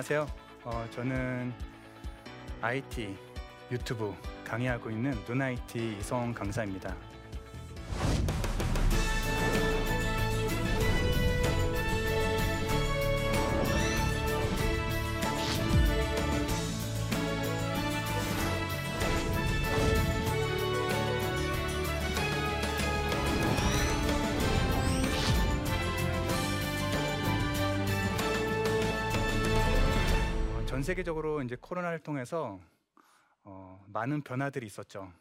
안녕하세요. 저는 IT, 유튜브 강의하고 있는 눈IT 이성 강사입니다. 전 세계적으로 이제 코로나를 통해서 많은 변화들이 있었죠.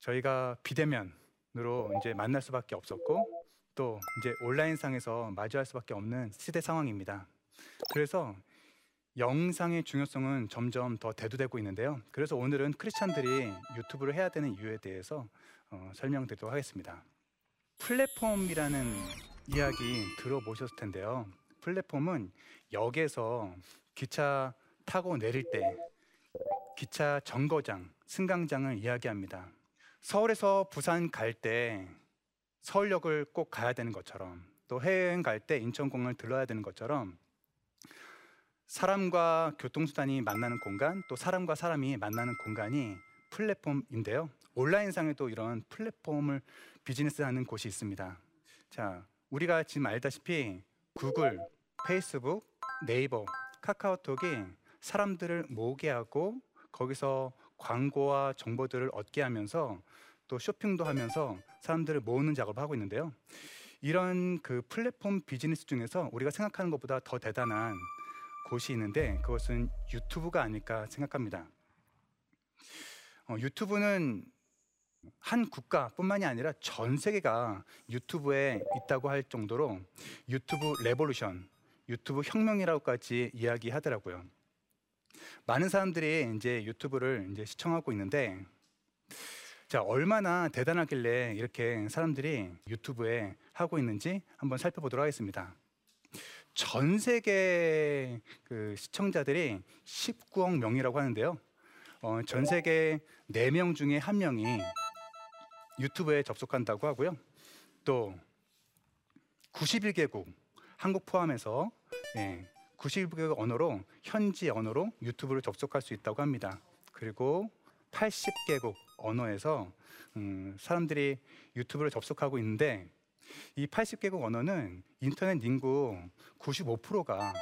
저희가 비대면으로 이제 만날 수밖에 없었고 또 이제 온라인상에서 마주할 수밖에 없는 시대 상황입니다. 그래서 영상의 중요성은 점점 더 대두되고 있는데요. 그래서 오늘은 크리스찬들이 유튜브를 해야 되는 이유에 대해서 설명드리도록 하겠습니다. 플랫폼이라는 이야기 들어보셨을 텐데요. 플랫폼은 역에서 기차 타고 내릴 때 기차 정거장, 승강장을 이야기합니다. 서울에서 부산 갈 때 서울역을 꼭 가야 되는 것처럼 또 해외여행 갈 때 인천공항을 들러야 되는 것처럼 사람과 교통수단이 만나는 공간, 또 사람과 사람이 만나는 공간이 플랫폼인데요. 온라인상에도 이런 플랫폼을 비즈니스하는 곳이 있습니다. 자, 우리가 지금 알다시피 구글, 페이스북, 네이버, 카카오톡이 사람들을 모으게 하고 거기서 광고와 정보들을 얻게 하면서 또 쇼핑도 하면서 사람들을 모으는 작업을 하고 있는데요. 이런 그 플랫폼 비즈니스 중에서 우리가 생각하는 것보다 더 대단한 곳이 있는데 그것은 유튜브가 아닐까 생각합니다. 유튜브는 한 국가뿐만이 아니라 전 세계가 유튜브에 있다고 할 정도로 유튜브 레볼루션, 유튜브 혁명이라고까지 이야기하더라고요. 많은 사람들이 이제 유튜브를 이제 시청하고 있는데, 자, 얼마나 대단하길래 이렇게 사람들이 유튜브에 하고 있는지 한번 살펴보도록 하겠습니다. 전 세계 그 시청자들이 19억 명이라고 하는데요. 전 세계 4명 중에 1명이 유튜브에 접속한다고 하고요. 또 91개국, 한국 포함해서 91개국 언어로, 현지 언어로 유튜브를 접속할 수 있다고 합니다. 그리고 80개국 언어에서 사람들이 유튜브를 접속하고 있는데 이 80개국 언어는 인터넷 인구 95%가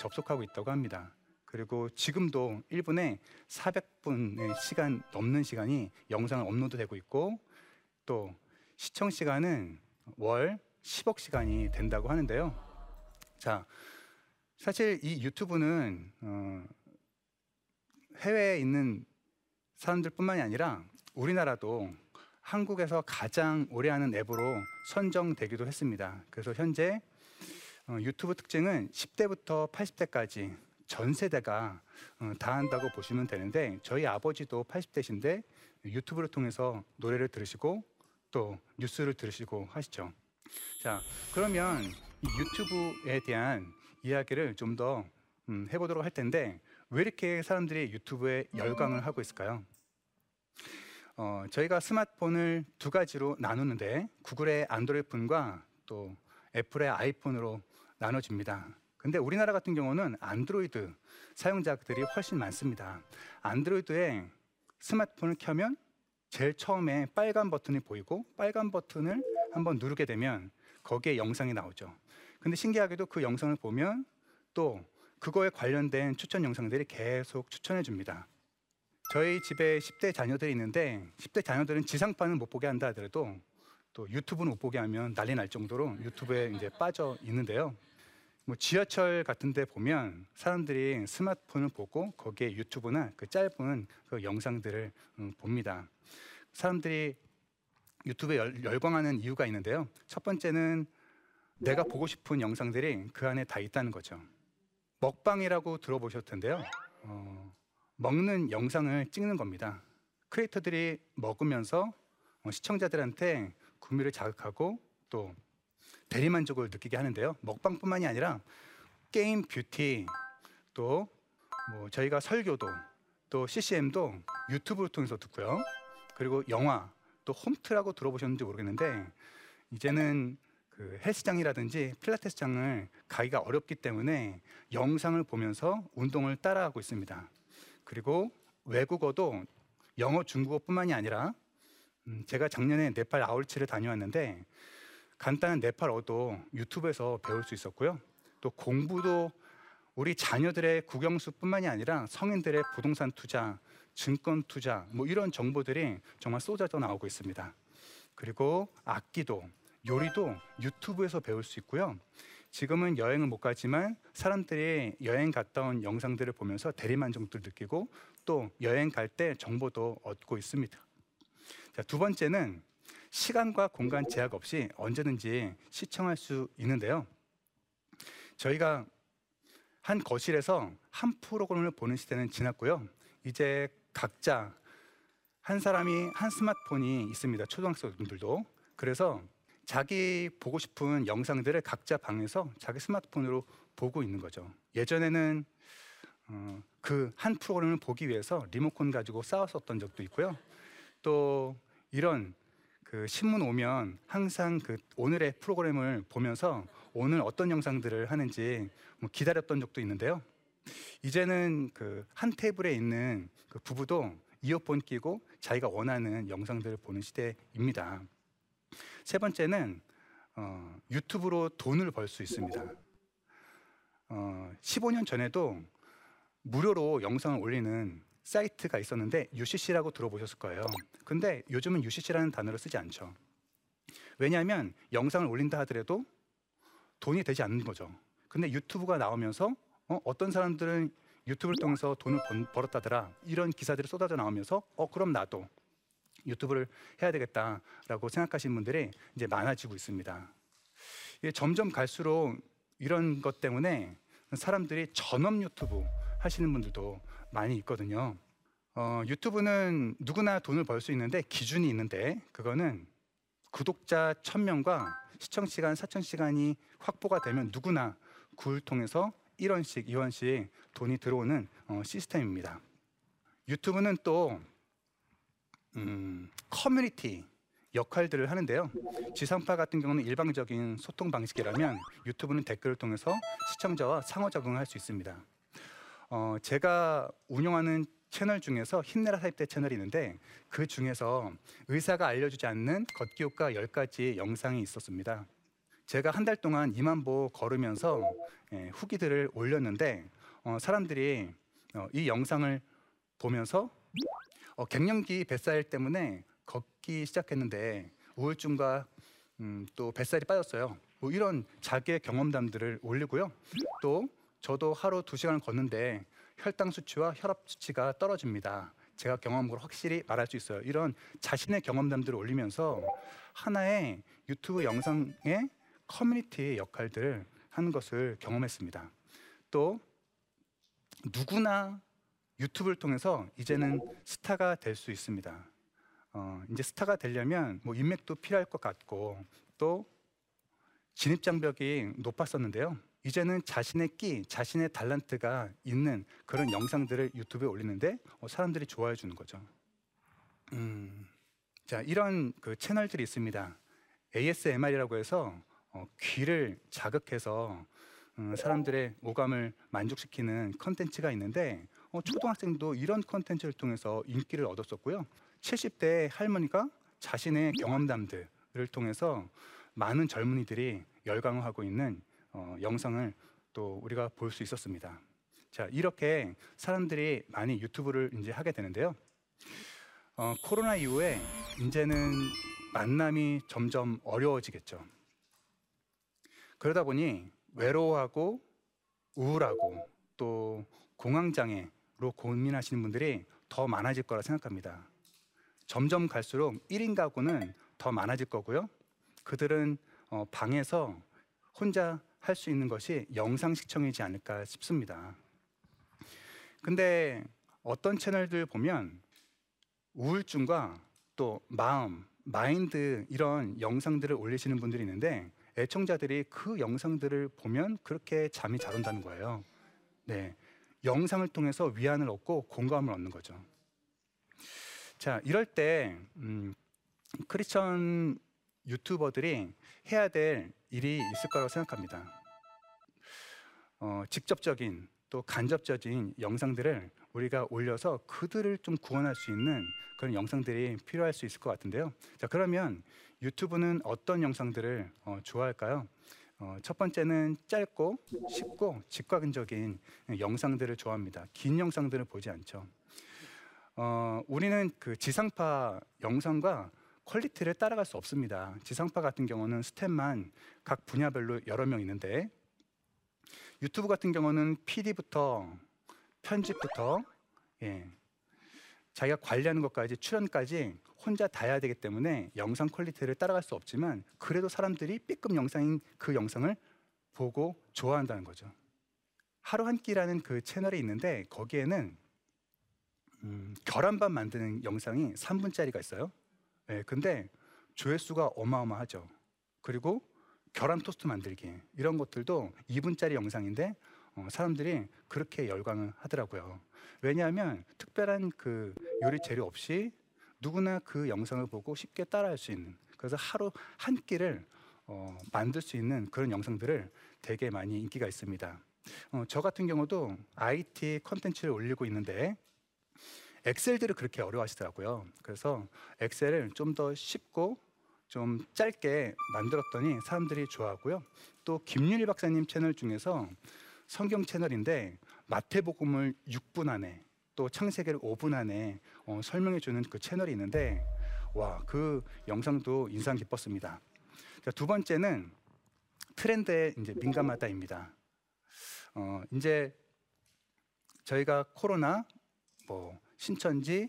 접속하고 있다고 합니다. 그리고 지금도 1분에 400분의 시간 넘는 시간이 영상을 업로드되고 있고 또 시청 시간은 월 10억 시간이 된다고 하는데요. 자, 사실 이 유튜브는 해외에 있는 사람들뿐만이 아니라 우리나라도 한국에서 가장 오래하는 앱으로 선정되기도 했습니다. 그래서 현재 유튜브 특징은 10대부터 80대까지 전 세대가 다 한다고 보시면 되는데 저희 아버지도 80대신데 유튜브를 통해서 노래를 들으시고 또 뉴스를 들으시고 하시죠. 자, 그러면 이 유튜브에 대한 이야기를 좀 더 해보도록 할 텐데 왜 이렇게 사람들이 유튜브에 열광을 하고 있을까요? 저희가 스마트폰을 두 가지로 나누는데 구글의 안드로이드폰과 또 애플의 아이폰으로 나눠집니다. 근데 우리나라 같은 경우는 안드로이드 사용자들이 훨씬 많습니다. 안드로이드에 스마트폰을 켜면 제일 처음에 빨간 버튼이 보이고 빨간 버튼을 한번 누르게 되면 거기에 영상이 나오죠. 근데 신기하게도 그 영상을 보면 또 그거에 관련된 추천 영상들이 계속 추천해 줍니다. 저희 집에 10대 자녀들이 있는데 10대 자녀들은 지상파는 못 보게 한다 하더라도 또 유튜브는 못 보게 하면 난리 날 정도로 유튜브에 이제 빠져 있는데요. 뭐 지하철 같은 데 보면 사람들이 스마트폰을 보고 거기에 유튜브나 그 짧은 그 영상들을 봅니다. 사람들이 유튜브에 열광하는 이유가 있는데요. 첫 번째는 내가 보고 싶은 영상들이 그 안에 다 있다는 거죠. 먹방이라고 들어보셨을 텐데요. 먹는 영상을 찍는 겁니다. 크리에이터들이 먹으면서 시청자들한테 구미를 자극하고 또 대리만족을 느끼게 하는데요. 먹방뿐만이 아니라 게임 뷰티, 또 뭐 저희가 설교도, 또 CCM도 유튜브를 통해서 듣고요. 그리고 영화, 또 홈트라고 들어보셨는지 모르겠는데 이제는 그 헬스장이라든지 필라테스장을 가기가 어렵기 때문에 영상을 보면서 운동을 따라하고 있습니다. 그리고 외국어도 영어, 중국어뿐만이 아니라 제가 작년에 네팔 아울치를 다녀왔는데 간단한 네팔어도 유튜브에서 배울 수 있었고요. 또 공부도 우리 자녀들의 국영수뿐만이 아니라 성인들의 부동산 투자, 증권 투자 뭐 이런 정보들이 정말 쏟아져 나오고 있습니다. 그리고 악기도, 요리도 유튜브에서 배울 수 있고요. 지금은 여행을 못 가지만 사람들이 여행 갔다 온 영상들을 보면서 대리만족도 느끼고 또 여행 갈 때 정보도 얻고 있습니다. 자, 두 번째는 시간과 공간 제약 없이 언제든지 시청할 수 있는데요. 저희가 한 거실에서 한 프로그램을 보는 시대는 지났고요. 이제 각자 한 사람이 한 스마트폰이 있습니다. 초등학생들도. 그래서 자기 보고 싶은 영상들을 각자 방에서 자기 스마트폰으로 보고 있는 거죠. 예전에는 그 한 프로그램을 보기 위해서 리모컨 가지고 싸웠었던 적도 있고요. 또 이런 그 신문 오면 항상 그 오늘의 프로그램을 보면서 오늘 어떤 영상들을 하는지 뭐 기다렸던 적도 있는데요. 이제는 그 한 테이블에 있는 그 부부도 이어폰 끼고 자기가 원하는 영상들을 보는 시대입니다. 세 번째는 유튜브로 돈을 벌 수 있습니다. 15년 전에도 무료로 영상을 올리는 사이트가 있었는데 UCC라고 들어보셨을 거예요. 근데 요즘은 UCC라는 단어를 쓰지 않죠. 왜냐하면 영상을 올린다 하더라도 돈이 되지 않는 거죠. 근데 유튜브가 나오면서 어떤 사람들은 유튜브를 통해서 돈을 벌었다더라 이런 기사들이 쏟아져 나오면서 그럼 나도 유튜브를 해야 되겠다라고 생각하시는 분들이 이제 많아지고 있습니다. 이게 점점 갈수록 이런 것 때문에 사람들이 전업 유튜브 하시는 분들도 많이 있거든요. 유튜브는 누구나 돈을 벌 수 있는데 기준이 있는데 그거는 구독자 1000명과 시청시간 4000시간이 확보가 되면 누구나 구를 통해서 1원씩 2원씩 돈이 들어오는 시스템입니다. 유튜브는 또 커뮤니티 역할들을 하는데요. 지상파 같은 경우는 일방적인 소통 방식이라면 유튜브는 댓글을 통해서 시청자와 상호작용을 할 수 있습니다. 제가 운영하는 채널 중에서 힘내라 사입대 채널이 있는데 그 중에서 의사가 알려주지 않는 걷기 효과 10가지 영상이 있었습니다. 제가 한 달 동안 2만 보 걸으면서 후기들을 올렸는데 사람들이 이 영상을 보면서 갱년기 뱃살 때문에 걷기 시작했는데 우울증과 또 뱃살이 빠졌어요. 뭐 이런 자기의 경험담들을 올리고요. 또 저도 하루 2시간을 걷는데 혈당 수치와 혈압 수치가 떨어집니다. 제가 경험으로 확실히 말할 수 있어요. 이런 자신의 경험담들을 올리면서 하나의 유튜브 영상의 커뮤니티의 역할들을 하는 것을 경험했습니다. 또 누구나 유튜브를 통해서 이제는 스타가 될 수 있습니다. 이제 스타가 되려면 뭐 인맥도 필요할 것 같고 또 진입장벽이 높았었는데요. 이제는 자신의 끼, 자신의 달란트가 있는 그런 영상들을 유튜브에 올리는데 사람들이 좋아해 주는 거죠. 자, 이런 그 채널들이 있습니다. ASMR이라고 해서 귀를 자극해서 사람들의 오감을 만족시키는 컨텐츠가 있는데 초등학생도 이런 컨텐츠를 통해서 인기를 얻었었고요. 70대 할머니가 자신의 경험담들을 통해서 많은 젊은이들이 열광을 하고 있는 영상을 또 우리가 볼 수 있었습니다. 자, 이렇게 사람들이 많이 유튜브를 이제 하게 되는데요. 코로나 이후에 이제는 만남이 점점 어려워지겠죠. 그러다 보니 외로워하고 우울하고 또 공황장애로 고민하시는 분들이 더 많아질 거라 생각합니다. 점점 갈수록 1인 가구는 더 많아질 거고요. 그들은 방에서 혼자 할 수 있는 것이 영상 시청이지 않을까 싶습니다. 근데 어떤 채널들 보면 우울증과 또 마음, 마인드 이런 영상들을 올리시는 분들이 있는데 애청자들이 그 영상들을 보면 그렇게 잠이 잘 온다는 거예요. 네, 영상을 통해서 위안을 얻고 공감을 얻는 거죠. 자, 이럴 때 크리스천 유튜버들이 해야 될 일이 있을 거라고 생각합니다. 직접적인 또 간접적인 영상들을 우리가 올려서 그들을 좀 구원할 수 있는 그런 영상들이 필요할 수 있을 것 같은데요. 자, 그러면 유튜브는 어떤 영상들을 좋아할까요? 첫 번째는 짧고 쉽고 직관적인 영상들을 좋아합니다. 긴 영상들을 보지 않죠. 우리는 그 지상파 영상과 퀄리티를 따라갈 수 없습니다. 지상파 같은 경우는 스탭만 각 분야별로 여러 명 있는데, 유튜브 같은 경우는 PD부터 편집부터 자기가 관리하는 것까지 출연까지 혼자 다 해야 되기 때문에 영상 퀄리티를 따라갈 수 없지만, 그래도 사람들이 B급 영상인 그 영상을 보고 좋아한다는 거죠. 하루 한 끼라는 그 채널이 있는데 거기에는 계란밥 만드는 영상이 3분짜리가 있어요. 근데 조회수가 어마어마하죠. 그리고 계란 토스트 만들기 이런 것들도 2분짜리 영상인데 사람들이 그렇게 열광을 하더라고요. 왜냐하면 특별한 그 요리 재료 없이 누구나 그 영상을 보고 쉽게 따라할 수 있는, 그래서 하루 한 끼를 만들 수 있는 그런 영상들을 되게 많이 인기가 있습니다. 저 같은 경우도 IT 컨텐츠를 올리고 있는데 엑셀들을 그렇게 어려워하시더라고요. 그래서 엑셀을 좀 더 쉽고 좀 짧게 만들었더니 사람들이 좋아하고요. 또 김윤희 박사님 채널 중에서 성경 채널인데 마태복음을 6분 안에 또 창세기를 5분 안에 설명해주는 그 채널이 있는데, 와, 그 영상도 인상 깊었습니다. 자, 두 번째는 트렌드에 이제 민감하다입니다. 이제 저희가 코로나, 신천지,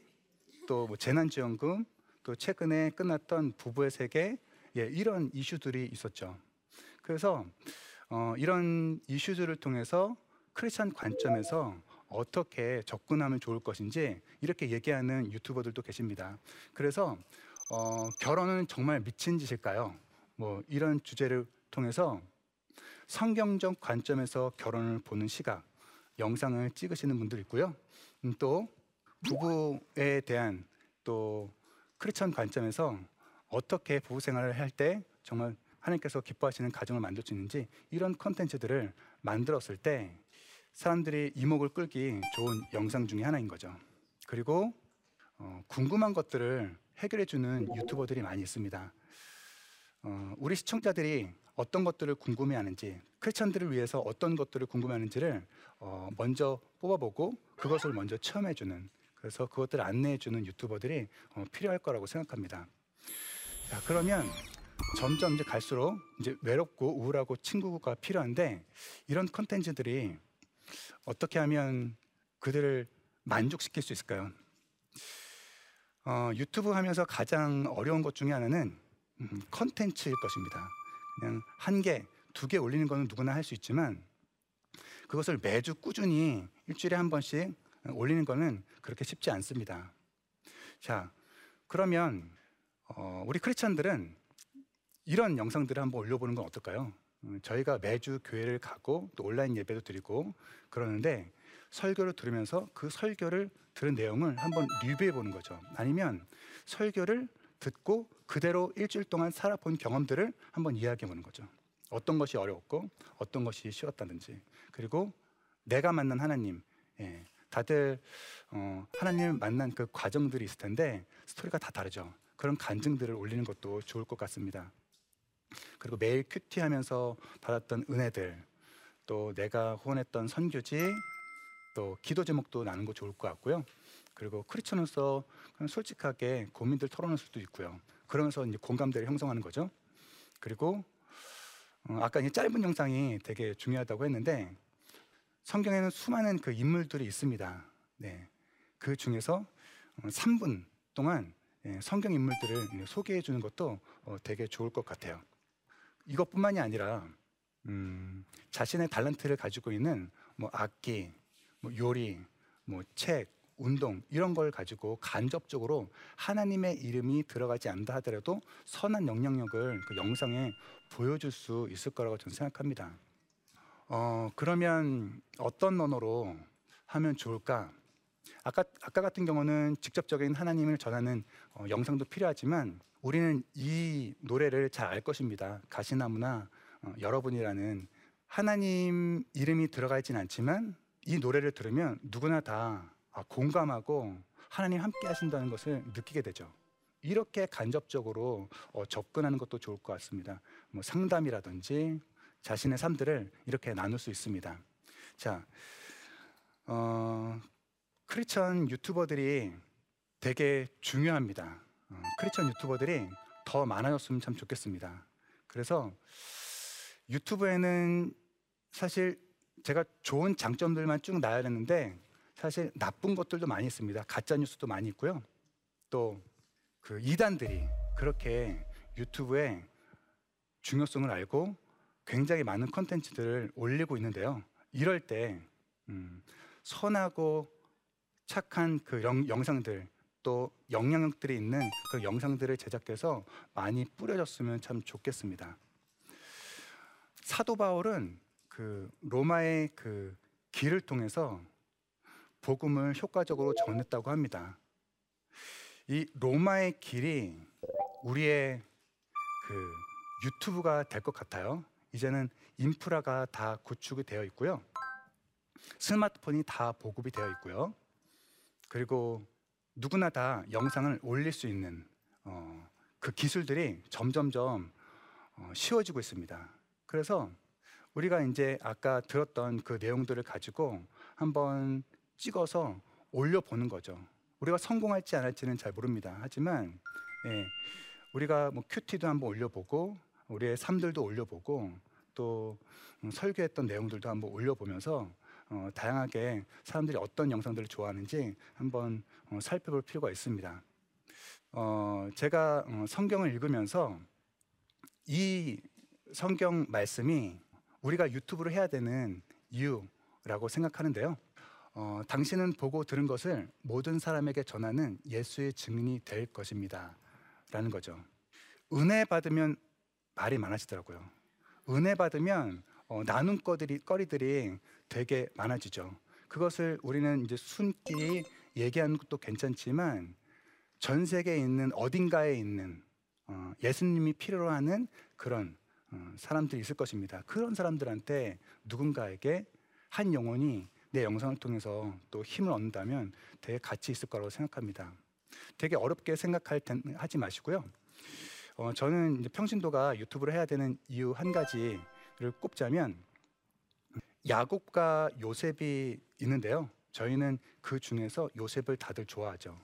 또 재난지원금, 또 최근에 끝났던 부부의 세계, 이런 이슈들이 있었죠. 그래서 이런 이슈들을 통해서 크리스찬 관점에서 어떻게 접근하면 좋을 것인지 이렇게 얘기하는 유튜버들도 계십니다. 그래서 결혼은 정말 미친 짓일까요? 이런 주제를 통해서 성경적 관점에서 결혼을 보는 시각 영상을 찍으시는 분들 있고요. 또 부부에 대한 또 크리스천 관점에서 어떻게 부부 생활을 할 때 정말 하나님께서 기뻐하시는 가정을 만들 수 있는지 이런 컨텐츠들을 만들었을 때 사람들이 이목을 끌기 좋은 영상 중에 하나인 거죠. 그리고 궁금한 것들을 해결해주는 유튜버들이 많이 있습니다. 우리 시청자들이 어떤 것들을 궁금해하는지, 크리스천들을 위해서 어떤 것들을 궁금해하는지를 먼저 뽑아보고 그것을 먼저 체험해주는, 그래서 그것들을 안내해주는 유튜버들이 필요할 거라고 생각합니다. 자, 그러면 점점 이제 갈수록 이제 외롭고 우울하고 친구가 필요한데, 이런 컨텐츠들이 어떻게 하면 그들을 만족시킬 수 있을까요? 유튜브 하면서 가장 어려운 것 중에 하나는 컨텐츠일 것입니다. 그냥 한 개, 두 개 올리는 거는 누구나 할 수 있지만, 그것을 매주 꾸준히 일주일에 한 번씩 올리는 거는 그렇게 쉽지 않습니다. 자, 그러면 우리 크리스찬들은 이런 영상들을 한번 올려보는 건 어떨까요? 저희가 매주 교회를 가고 또 온라인 예배도 드리고 그러는데, 설교를 들으면서 그 설교를 들은 내용을 한번 리뷰해 보는 거죠. 아니면 설교를 듣고 그대로 일주일 동안 살아본 경험들을 한번 이야기해 보는 거죠. 어떤 것이 어려웠고 어떤 것이 쉬웠다든지. 그리고 내가 만난 하나님, 다들 하나님을 만난 그 과정들이 있을 텐데 스토리가 다 다르죠. 그런 간증들을 올리는 것도 좋을 것 같습니다. 그리고 매일 큐티하면서 받았던 은혜들, 또 내가 후원했던 선교지, 또 기도 제목도 나누는 거 좋을 것 같고요. 그리고 크리스천으로서 솔직하게 고민들 털어놓을 수도 있고요. 그러면서 이제 공감대를 형성하는 거죠. 그리고 아까 이제 짧은 영상이 되게 중요하다고 했는데, 성경에는 수많은 그 인물들이 있습니다. 그 중에서 3분 동안 성경 인물들을 소개해 주는 것도 되게 좋을 것 같아요. 이것뿐만이 아니라 자신의 달란트를 가지고 있는 악기, 요리, 책, 운동 이런 걸 가지고 간접적으로 하나님의 이름이 들어가지 않는다 하더라도 선한 영향력을 그 영상에 보여줄 수 있을 거라고 저는 생각합니다. 그러면 어떤 언어로 하면 좋을까? 아까 같은 경우는 직접적인 하나님을 전하는 영상도 필요하지만 우리는 이 노래를 잘 알 것입니다. 가시나무나 여러분이라는 하나님 이름이 들어가 있진 않지만 이 노래를 들으면 누구나 다 공감하고 하나님 함께 하신다는 것을 느끼게 되죠. 이렇게 간접적으로 접근하는 것도 좋을 것 같습니다. 뭐 상담이라든지 자신의 삶들을 이렇게 나눌 수 있습니다. 자, 크리스천 유튜버들이 되게 중요합니다. 크리스천 유튜버들이 더 많아졌으면 참 좋겠습니다. 그래서 유튜브에는 사실 제가 좋은 장점들만 쭉 나와야 되는데 사실 나쁜 것들도 많이 있습니다. 가짜 뉴스도 많이 있고요. 또 그 이단들이 그렇게 유튜브에 중요성을 알고 굉장히 많은 콘텐츠들을 올리고 있는데요. 이럴 때 선하고 착한 그 영상들 또 영향력들이 있는 그 영상들을 제작해서 많이 뿌려졌으면 참 좋겠습니다. 사도 바울은 그 로마의 그 길을 통해서 복음을 효과적으로 전했다고 합니다. 이 로마의 길이 우리의 그 유튜브가 될 것 같아요. 이제는 인프라가 다 구축이 되어 있고요. 스마트폰이 다 보급이 되어 있고요. 그리고 누구나 다 영상을 올릴 수 있는 그 기술들이 점점점 쉬워지고 있습니다. 그래서 우리가 이제 아까 들었던 그 내용들을 가지고 한번 찍어서 올려보는 거죠. 우리가 성공할지 안 할지는 잘 모릅니다. 하지만 예, 우리가 뭐 큐티도 한번 올려보고 우리의 삶들도 올려보고 또 설교했던 내용들도 한번 올려보면서 다양하게 사람들이 어떤 영상들을 좋아하는지 한번 살펴볼 필요가 있습니다. 제가 성경을 읽으면서 이 성경 말씀이 우리가 유튜브를 해야 되는 이유라고 생각하는데요. 당신은 보고 들은 것을 모든 사람에게 전하는 예수의 증인이 될 것입니다 라는 거죠. 은혜 받으면 말이 많아지더라고요. 은혜 받으면 나눈 거리들이 되게 많아지죠. 그것을 우리는 이제 순끼리 얘기하는 것도 괜찮지만 전 세계에 있는 어딘가에 있는 예수님이 필요로 하는 그런 사람들이 있을 것입니다. 그런 사람들한테 누군가에게 한 영혼이 내 영상을 통해서 또 힘을 얻는다면 되게 가치 있을 거라고 생각합니다. 되게 어렵게 하지 마시고요. 저는 이제 평신도가 유튜브를 해야 되는 이유 한 가지를 꼽자면 야곱과 요셉이 있는데요. 저희는 그 중에서 요셉을 다들 좋아하죠.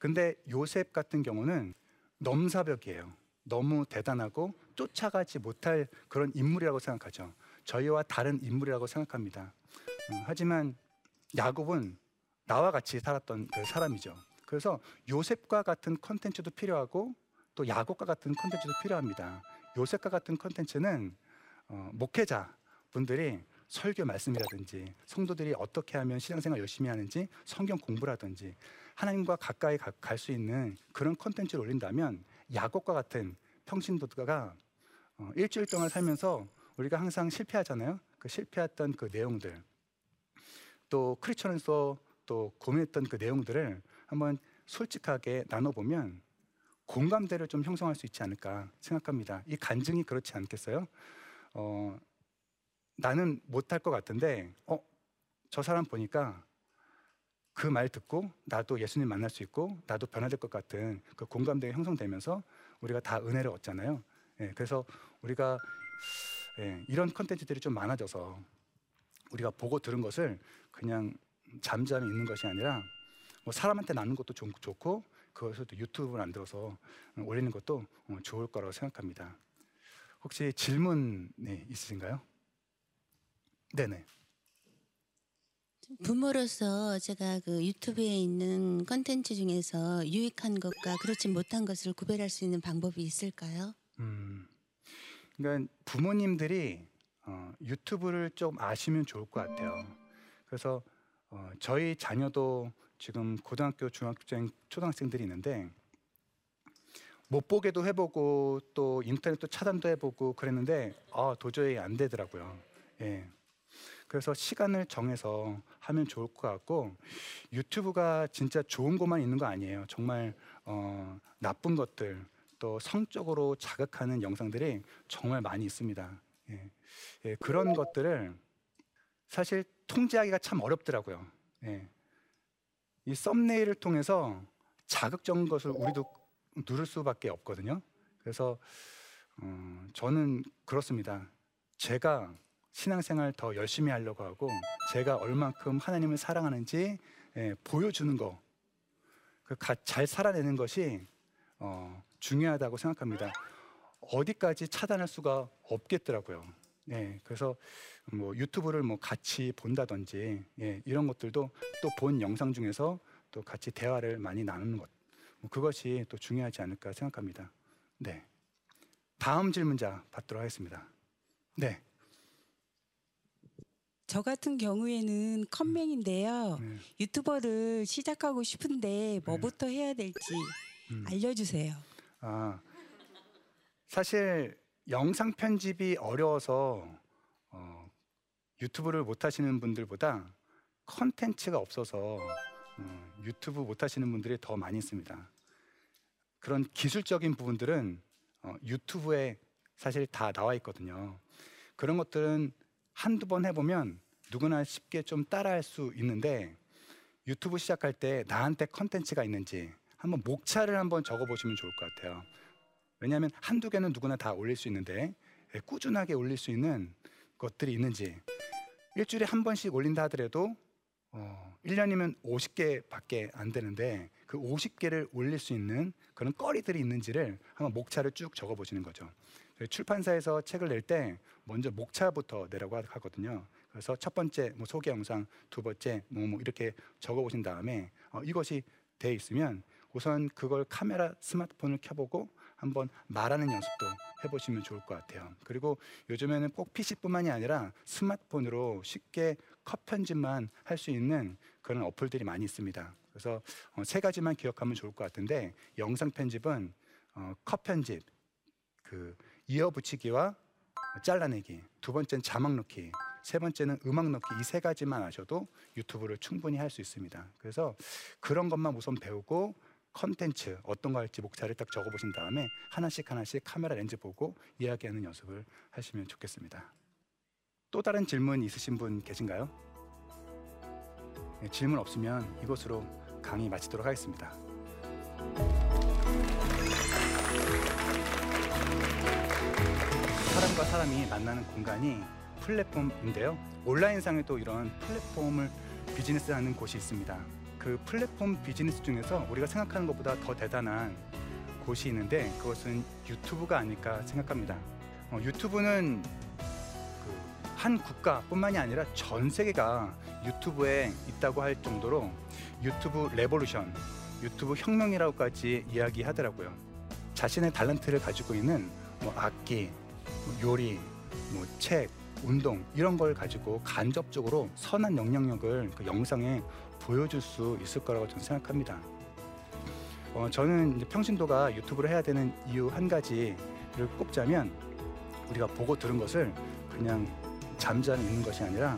근데 요셉 같은 경우는 넘사벽이에요. 너무 대단하고 쫓아가지 못할 그런 인물이라고 생각하죠. 저희와 다른 인물이라고 생각합니다. 하지만 야곱은 나와 같이 살았던 그 사람이죠. 그래서 요셉과 같은 컨텐츠도 필요하고 또 야곱과 같은 컨텐츠도 필요합니다. 요셉과 같은 컨텐츠는 목회자 분들이 설교 말씀이라든지 성도들이 어떻게 하면 신앙생활 열심히 하는지 성경 공부라든지 하나님과 가까이 갈 수 있는 그런 컨텐츠를 올린다면 야곱과 같은 평신도가 일주일 동안 살면서 우리가 항상 실패하잖아요. 그 실패했던 그 내용들 또 크리스천에서 또 고민했던 그 내용들을 한번 솔직하게 나눠보면 공감대를 좀 형성할 수 있지 않을까 생각합니다. 이 간증이 그렇지 않겠어요? 나는 못할 것 같은데 저 사람 보니까 그 말 듣고 나도 예수님 만날 수 있고 나도 변화될 것 같은 그 공감대가 형성되면서 우리가 다 은혜를 얻잖아요. 예, 그래서 우리가 이런 컨텐츠들이 좀 많아져서 우리가 보고 들은 것을 그냥 잠잠히 있는 것이 아니라 뭐 사람한테 나누는 것도 좋고 그것을 또 유튜브를 만들어서 올리는 것도 좋을 거라고 생각합니다. 혹시 질문이 있으신가요? 네네. 부모로서 제가 그 유튜브에 있는 컨텐츠 중에서 유익한 것과 그렇지 못한 것을 구별할 수 있는 방법이 있을까요? 그러니까 부모님들이 유튜브를 좀 아시면 좋을 것 같아요. 그래서 저희 자녀도 지금 고등학교, 중학생, 초등학생들이 있는데 못 보게도 해보고 또 인터넷도 차단도 해보고 그랬는데 도저히 안 되더라고요. 예. 그래서 시간을 정해서 하면 좋을 것 같고, 유튜브가 진짜 좋은 것만 있는 거 아니에요. 정말 나쁜 것들, 또 성적으로 자극하는 영상들이 정말 많이 있습니다. 예. 예, 그런 것들을 사실 통제하기가 참 어렵더라고요. 예. 이 썸네일을 통해서 자극적인 것을 우리도 누를 수밖에 없거든요. 그래서 저는 그렇습니다. 제가 신앙생활 더 열심히 하려고 하고, 제가 얼만큼 하나님을 사랑하는지 보여주는 거, 잘 살아내는 것이 중요하다고 생각합니다. 어디까지 차단할 수가 없겠더라고요. 예, 그래서 뭐 유튜브를 뭐 같이 본다든지, 예, 이런 것들도 또 본 영상 중에서 또 같이 대화를 많이 나누는 것, 뭐 그것이 또 중요하지 않을까 생각합니다. 네, 다음 질문자 받도록 하겠습니다. 네. 저 같은 경우에는 컴맹인데요. 네. 유튜버를 시작하고 싶은데 뭐부터 네. 해야 될지 알려주세요. 아, 사실 영상 편집이 어려워서 유튜브를 못 하시는 분들보다 컨텐츠가 없어서 유튜브 못 하시는 분들이 더 많이 있습니다. 그런 기술적인 부분들은 유튜브에 사실 다 나와 있거든요. 그런 것들은 한두 번 해보면 누구나 쉽게 좀 따라할 수 있는데, 유튜브 시작할 때 나한테 컨텐츠가 있는지 한번 목차를 한번 적어보시면 좋을 것 같아요. 왜냐하면 한두 개는 누구나 다 올릴 수 있는데, 꾸준하게 올릴 수 있는 것들이 있는지, 일주일에 한 번씩 올린다 하더라도 1년이면 50개밖에 안 되는데 그 50개를 올릴 수 있는 그런 거리들이 있는지를 한번 목차를 쭉 적어보시는 거죠. 출판사에서 책을 낼 때 먼저 목차부터 내라고 하거든요. 그래서 첫 번째 뭐 소개 영상, 두 번째 뭐 이렇게 적어보신 다음에 이것이 돼 있으면 우선 그걸 카메라 스마트폰을 켜보고 한번 말하는 연습도 해보시면 좋을 것 같아요. 그리고 요즘에는 꼭 PC뿐만이 아니라 스마트폰으로 쉽게 컷 편집만 할 수 있는 그런 어플들이 많이 있습니다. 그래서 세 가지만 기억하면 좋을 것 같은데, 영상 편집은 컷 편집, 그 이어붙이기와 잘라내기, 두 번째는 자막 넣기, 세 번째는 음악 넣기, 이 세 가지만 아셔도 유튜브를 충분히 할 수 있습니다. 그래서 그런 것만 우선 배우고, 컨텐츠 어떤 거 할지 목차를 딱 적어보신 다음에 하나씩 하나씩 카메라 렌즈 보고 이야기하는 연습을 하시면 좋겠습니다. 또 다른 질문 있으신 분 계신가요? 네, 질문 없으면 이것으로 강의 마치도록 하겠습니다. 사람과 사람이 만나는 공간이 플랫폼인데요. 온라인상에도 이런 플랫폼을 비즈니스하는 곳이 있습니다. 그 플랫폼 비즈니스 중에서 우리가 생각하는 것보다 더 대단한 곳이 있는데, 그것은 유튜브가 아닐까 생각합니다. 유튜브는 한 국가뿐만이 아니라 전 세계가 유튜브에 있다고 할 정도로 유튜브 레볼루션, 유튜브 혁명이라고까지 이야기하더라고요. 자신의 탤런트를 가지고 있는 뭐 악기, 뭐 요리, 뭐 책, 운동 이런 걸 가지고 간접적으로 선한 영향력을 그 영상에 보여줄 수 있을 거라고 저는 생각합니다. 저는 이제 평신도가 유튜브를 해야 되는 이유 한 가지를 꼽자면, 우리가 보고 들은 것을 그냥 잠자는 있는 것이 아니라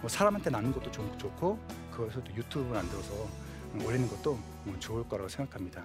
뭐 사람한테 나눈 것도 좀 좋고, 그것을 또 유튜브를 만들어서 올리는 것도 뭐 좋을 거라고 생각합니다.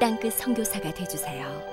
땅끝 선교사가 되어주세요.